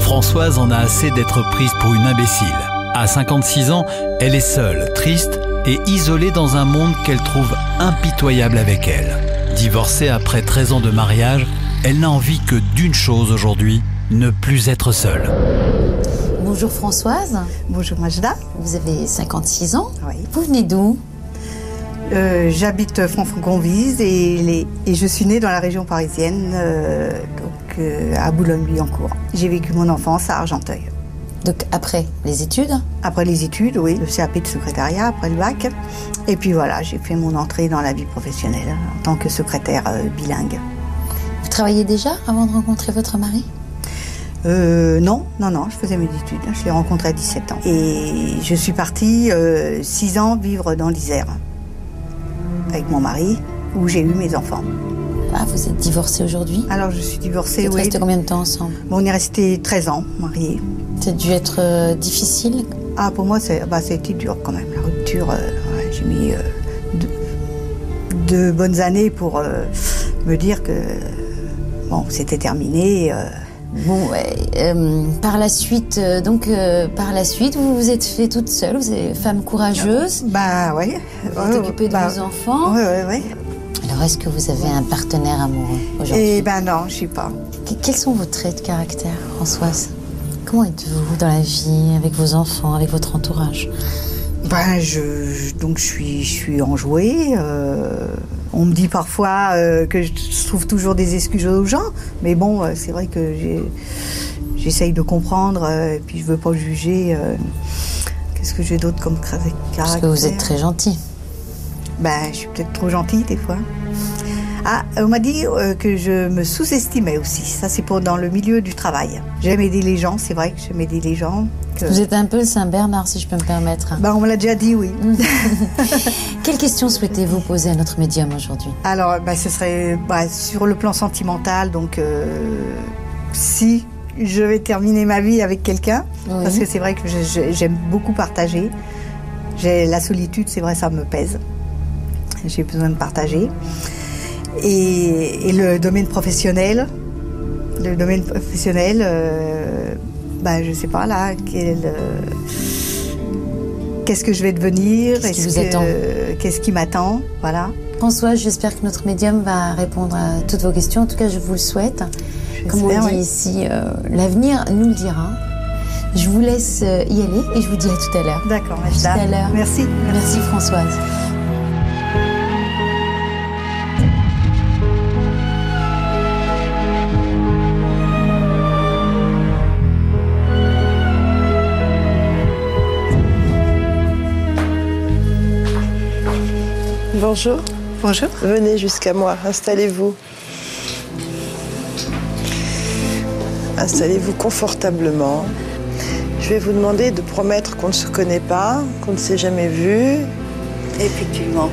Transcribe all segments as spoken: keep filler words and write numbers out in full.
Françoise en a assez d'être prise pour une imbécile. À cinquante-six ans, elle est seule, triste et isolée dans un monde qu'elle trouve impitoyable avec elle. Divorcée après treize ans de mariage, elle n'a envie que d'une chose aujourd'hui, ne plus être seule. Bonjour Françoise. Bonjour Majda. Vous avez cinquante-six ans. Oui. Vous venez d'où ? euh, J'habite Franconvise et, les, et je suis née dans la région parisienne, euh, donc euh, à Boulogne-Billancourt. J'ai vécu mon enfance à Argenteuil. Donc après les études ? Après les études, oui, le C A P de secrétariat, après le bac. Et puis voilà, j'ai fait mon entrée dans la vie professionnelle en tant que secrétaire euh, bilingue. Vous travailliez déjà avant de rencontrer votre mari ? Euh, non, non, non, je faisais mes études. Je l'ai rencontré à dix-sept ans. Et je suis partie euh, six ans vivre dans l'Isère avec mon mari, où j'ai eu mes enfants. Ah, vous êtes divorcée aujourd'hui ? Alors, je suis divorcée, oui. Vous êtes restée combien de temps ensemble ? Bon, on est restés treize ans, mariés. Ça a dû être euh, difficile ? Ah, pour moi, c'est, bah, ça a été dur quand même. La rupture, euh, ouais, j'ai mis euh, deux, deux bonnes années pour euh, me dire que, bon, c'était terminé. Euh, Bon, ouais, euh, par la suite, euh, donc euh, par la suite, vous vous êtes fait toute seule, vous êtes femme courageuse. Bah ouais. Vous êtes occupée de bah, vos enfants. Oui, oui, oui. Alors, est-ce que vous avez un partenaire amoureux aujourd'hui ? Eh ben non, je sais pas. Qu- quels sont vos traits de caractère, Françoise ? Comment êtes-vous dans la vie, avec vos enfants, avec votre entourage ? Ben, je, donc je suis, je suis enjouée. Euh, on me dit parfois euh, que je trouve toujours des excuses aux gens, mais bon, c'est vrai que j'ai, j'essaye de comprendre euh, et puis je veux pas juger. Euh, qu'est-ce que j'ai d'autre comme caractère ? Parce que vous êtes très gentille. Ben, je suis peut-être trop gentille des fois. Ah, on m'a dit euh, que je me sous-estimais aussi. Ça, c'est pour dans le milieu du travail. J'aime aider les gens, c'est vrai que j'aime aider les gens. Que... Vous êtes un peu le Saint-Bernard, si je peux me permettre. Ben, on me l'a déjà dit, oui. Quelles questions souhaitez-vous poser à notre médium aujourd'hui ? Alors, ben, ce serait ben, sur le plan sentimental. Donc, euh, si je vais terminer ma vie avec quelqu'un, oui. Parce que c'est vrai que je, je, j'aime beaucoup partager. J'ai, la solitude, c'est vrai, ça me pèse. J'ai besoin de partager. Et, et le domaine professionnel, le domaine professionnel, euh, ben je sais pas là, quel, euh, qu'est-ce que je vais devenir, qu'est-ce, est-ce qui vous que, attend euh, qu'est-ce qui m'attend, voilà. François, j'espère que notre médium va répondre à toutes vos questions. En tout cas, je vous le souhaite. J'espère, comme on dit oui. Ici, euh, l'avenir nous le dira. Je vous laisse y aller et je vous dis à tout à l'heure. D'accord, à tout à l'heure. Merci, merci, merci Françoise. Bonjour. Bonjour. Venez jusqu'à moi, installez-vous. Installez-vous confortablement. Je vais vous demander de promettre qu'on ne se connaît pas, qu'on ne s'est jamais vu. Effectivement.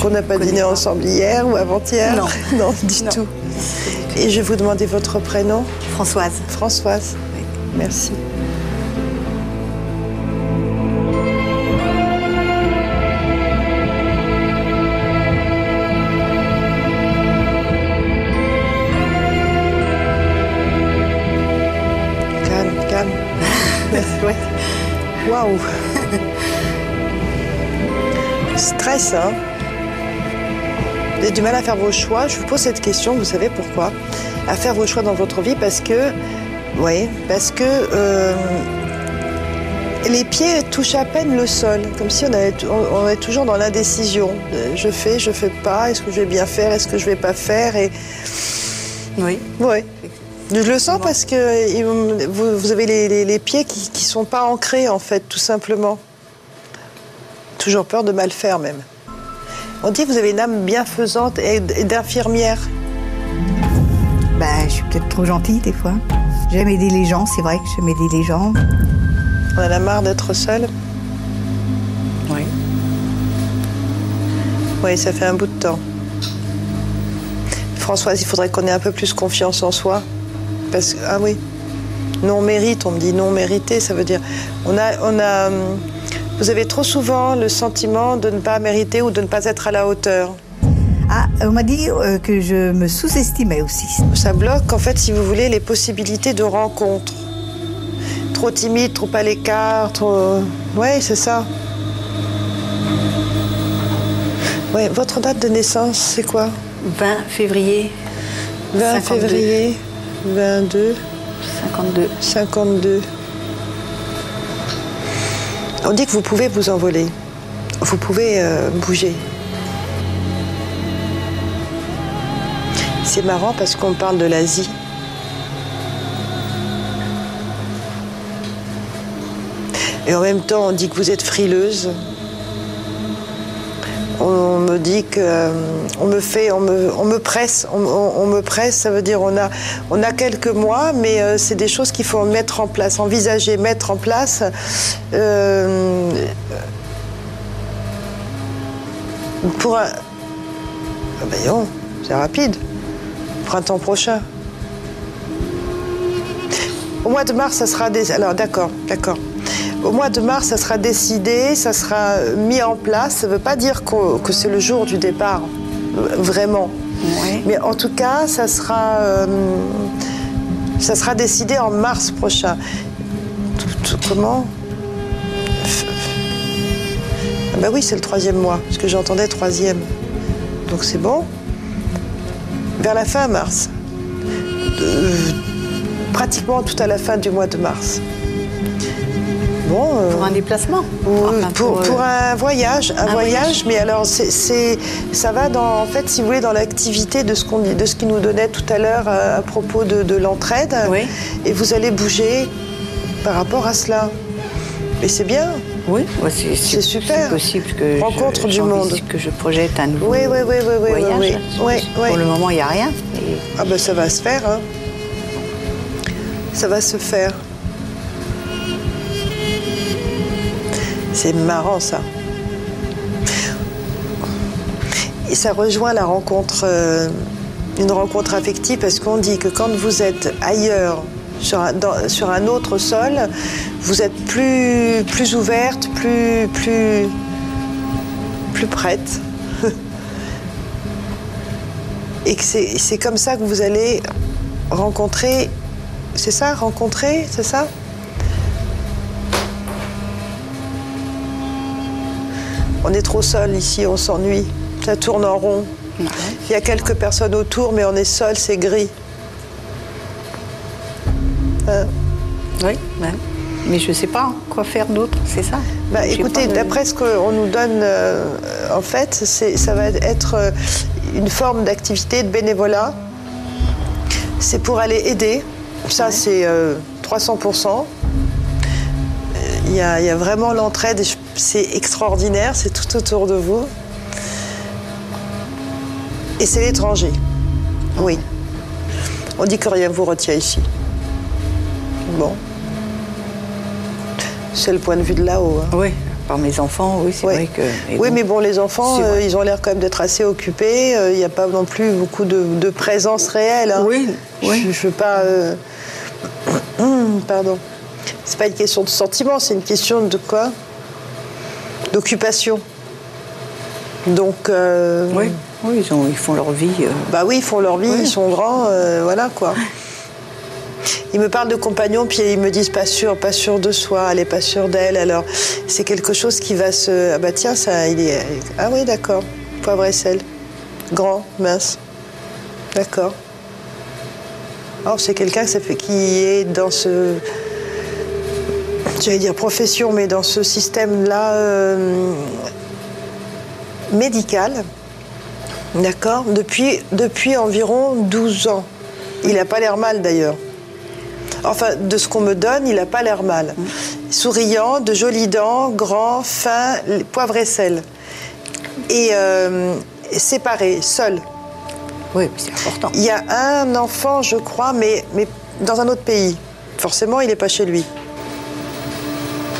Qu'on n'a pas dîné pas. ensemble hier ou avant-hier. Non. Non, du non. tout. Et je vais vous demander votre prénom. Françoise. Françoise. Oui. Merci. Waouh, stress, hein. Vous avez du mal à faire vos choix. Je vous pose cette question, vous savez pourquoi ? À faire vos choix dans votre vie parce que, oui, parce que euh, les pieds touchent à peine le sol, comme si on, avait, on, on est toujours dans l'indécision. Je fais, je fais pas. Est-ce que je vais bien faire ? Est-ce que je vais pas faire ? Et oui. Oui. Je le sens parce que vous avez les, les, les pieds qui ne sont pas ancrés, en fait, tout simplement. Toujours peur de mal faire, même. On dit que vous avez une âme bienfaisante et d'infirmière. Ben, je suis peut-être trop gentille, des fois. J'aime aider les gens, c'est vrai que j'aime aider les gens. On en a marre d'être seule ? Oui. Oui, ça fait un bout de temps. Françoise, il faudrait qu'on ait un peu plus confiance en soi. Parce que, ah oui, non mérite, on me dit non mérité, ça veut dire on a, on a, vous avez trop souvent le sentiment de ne pas mériter ou de ne pas être à la hauteur. Ah, on m'a dit euh, que je me sous-estimais aussi. Ça bloque, en fait, si vous voulez, les possibilités de rencontre. Trop timide, trop à l'écart, trop... Ouais, c'est ça. Ouais, votre date de naissance, c'est quoi? vingt février. vingt février. vingt-deux. cinquante-deux. cinquante-deux. On dit que vous pouvez vous envoler. Vous pouvez euh, bouger. C'est marrant parce qu'on parle de l'Asie. Et en même temps, on dit que vous êtes frileuse. On me dit que, on me fait, on me, on me presse, on, on, on me presse, ça veut dire on a, on a quelques mois, mais c'est des choses qu'il faut mettre en place, envisager, mettre en place. Euh, pour un... Ah ben non, c'est rapide. Printemps prochain. Au mois de mars, ça sera des... Alors d'accord, d'accord. Au mois de mars, ça sera décidé, ça sera mis en place. Ça ne veut pas dire que, que c'est le jour du départ, vraiment. Ouais. Mais en tout cas, ça sera, euh, ça sera décidé en mars prochain. Tout, tout, comment ? Ah ben oui, c'est le troisième mois, parce que j'entendais troisième. Donc c'est bon. Vers la fin mars. Euh, pratiquement tout à la fin du mois de mars. Bon, euh, pour un déplacement pour, enfin, pour, pour, euh, pour un voyage, un, un voyage, voyage, mais alors c'est, c'est, ça va dans, en fait, si vous voulez, dans l'activité de ce qu'on, de ce qu'il nous donnait tout à l'heure à, à propos de, de l'entraide, oui. Et vous allez bouger par rapport à cela. Et c'est bien. Oui, c'est, c'est, c'est super. C'est possible que rencontre je, du monde, que je projette un nouveau oui, oui, oui, oui, oui, voyage. Oui, oui, oui. Pour oui. le moment, il n'y a rien. Et... Ah ben ça va se faire. Hein. Ça va se faire. C'est marrant, ça. Et ça rejoint la rencontre, euh, une rencontre affective, parce qu'on dit que quand vous êtes ailleurs, sur un, dans, sur un autre sol, vous êtes plus, plus ouverte, plus, plus, plus prête. Et que c'est, c'est comme ça que vous allez rencontrer... C'est ça, rencontrer, c'est ça ? On est trop seul ici, on s'ennuie, ça tourne en rond. Mmh. Il y a quelques personnes autour, mais on est seul, c'est gris. Hein? Oui, ben, mais je ne sais pas quoi faire d'autre, c'est ça. Ben, écoutez, de... d'après ce qu'on nous donne, euh, en fait, c'est, ça va être euh, une forme d'activité de bénévolat. C'est pour aller aider, ça ouais. C'est euh, trois cents pour cent. Il y a, il y a vraiment l'entraide, c'est extraordinaire, c'est tout autour de vous. Et c'est l'étranger, oui. On dit que rien ne vous retient ici. Bon. C'est le point de vue de là-haut. Hein. Oui, par mes enfants, oui, c'est oui. vrai que... Oui, bon, mais bon, les enfants, euh, ils ont l'air quand même d'être assez occupés. Il euh, n'y a pas non plus beaucoup de, de présence réelle. Hein. Oui, oui. Je ne veux pas... Euh... Pardon. C'est pas une question de sentiment, c'est une question de quoi? D'occupation. Donc... Euh... Oui, oui ils, ont, ils font leur vie. Euh... Bah oui, ils font leur vie, oui. Ils sont grands, euh, voilà quoi. Ils me parlent de compagnons, puis ils me disent pas sûr, pas sûr de soi, elle est pas sûre d'elle, alors c'est quelque chose qui va se... Ah bah tiens, ça, il est... Ah oui, d'accord, poivre et sel. Grand, mince. D'accord. Alors c'est quelqu'un qui est dans ce... J'allais dire profession, mais dans ce système-là euh, médical, d'accord, depuis, depuis environ douze ans. Il n'a pas l'air mal d'ailleurs. Enfin, de ce qu'on me donne, il n'a pas l'air mal. Mmh. Souriant, de jolies dents, grand, fin, poivre et sel. Et euh, séparé, seul. Oui, c'est important. Il y a un enfant, je crois, mais, mais dans un autre pays. Forcément, il n'est pas chez lui.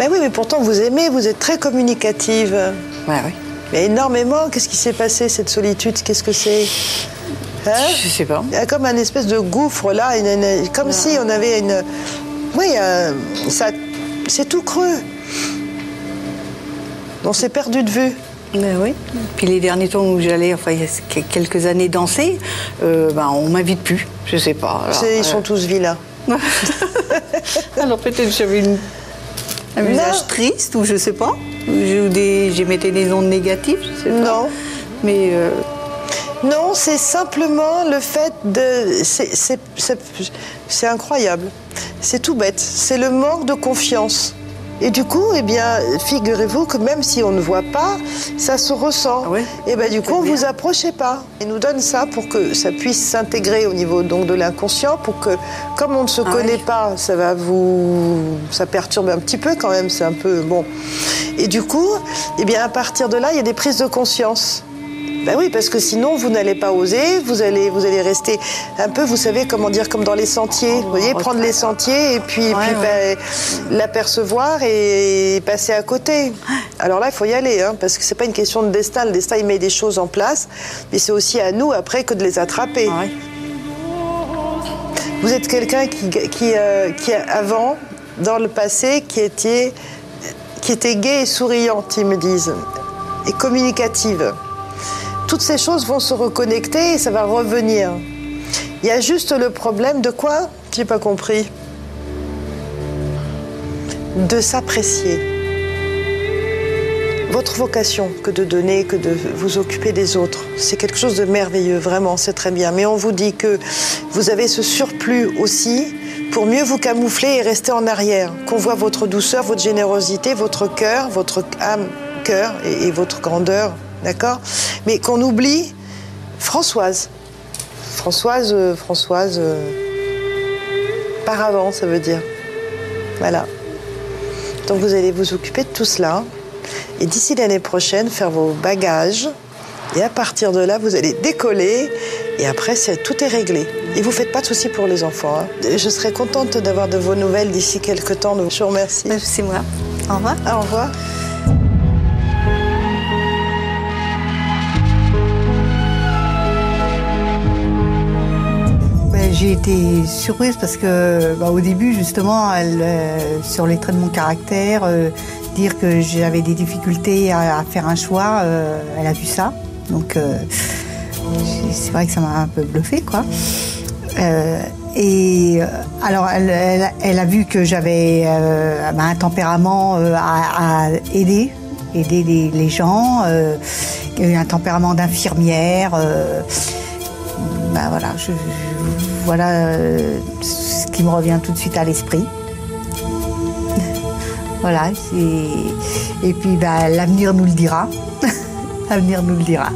Mais oui, mais pourtant vous aimez, vous êtes très communicative. Ouais, oui. Mais énormément, qu'est-ce qui s'est passé, cette solitude? Qu'est-ce que c'est? Hein? Je sais pas. Il y a comme un espèce de gouffre là, une, une, comme ouais. si on avait une... Oui, euh, ça, c'est tout creux. On s'est perdu de vue. Ben oui. Puis les derniers temps où j'allais, enfin il y a quelques années danser, euh, ben on m'invite plus. Je sais pas. Alors, ils euh... sont tous vilains. Alors peut-être j'avais une... un visage triste ou je sais pas. J'ai des... j'émettais des ondes négatives, je sais pas. Non. Mais euh... non, c'est simplement le fait de. C'est, c'est, c'est, c'est incroyable. C'est tout bête. C'est le manque de confiance. Et du coup, eh bien, figurez-vous que même si on ne voit pas, ça se ressent. Ah ouais, et ben, du coup, on ne vous approchez pas. Il nous donne ça pour que ça puisse s'intégrer au niveau donc, de l'inconscient, pour que, comme on ne se ah connaît ouais. pas, ça va vous... ça perturbe un petit peu quand même, c'est un peu... bon. Et du coup, eh bien, à partir de là, il y a des prises de conscience. Ben oui, parce que sinon, vous n'allez pas oser, vous allez, vous allez rester un peu, vous savez, comment dire, comme dans les sentiers. Oh, vous voyez, retraite. Prendre les sentiers et puis, ouais, puis ouais. Ben, l'apercevoir et passer à côté. Alors là, il faut y aller, hein, parce que c'est pas une question de destin. Le destin, il met des choses en place, mais c'est aussi à nous, après, que de les attraper. Ouais. Vous êtes quelqu'un qui, qui, euh, qui, avant, dans le passé, qui était, qui était gaie et souriante, ils me disent, et communicative. Toutes ces choses vont se reconnecter et ça va revenir. Il y a juste le problème de quoi? J'ai pas compris. De s'apprécier. Votre vocation, que de donner, que de vous occuper des autres, c'est quelque chose de merveilleux, vraiment, c'est très bien. Mais on vous dit que vous avez ce surplus aussi pour mieux vous camoufler et rester en arrière. Qu'on voit votre douceur, votre générosité, votre cœur, votre âme, cœur et, et votre grandeur. D'accord, mais qu'on oublie Françoise. Françoise, euh, Françoise, euh, par avant, ça veut dire. Voilà. Donc vous allez vous occuper de tout cela. Et d'ici l'année prochaine, faire vos bagages. Et à partir de là, vous allez décoller. Et après, c'est, tout est réglé. Et vous ne faites pas de soucis pour les enfants. Hein. Je serai contente d'avoir de vos nouvelles d'ici quelques temps. Je vous remercie. Merci, moi. Au revoir. Au revoir. J'ai été surprise parce que, bah, au début, justement, elle, euh, sur les traits de mon caractère, euh, dire que j'avais des difficultés à, à faire un choix, euh, elle a vu ça. Donc, euh, c'est vrai que ça m'a un peu bluffée, quoi. Euh, et alors, elle, elle, elle a vu que j'avais euh, un tempérament euh, à, à aider, aider les, les gens, euh, un tempérament d'infirmière. Euh, bah, voilà, je, je, Voilà euh, ce qui me revient tout de suite à l'esprit. Voilà, et, et puis bah, l'avenir nous le dira. L'avenir nous le dira.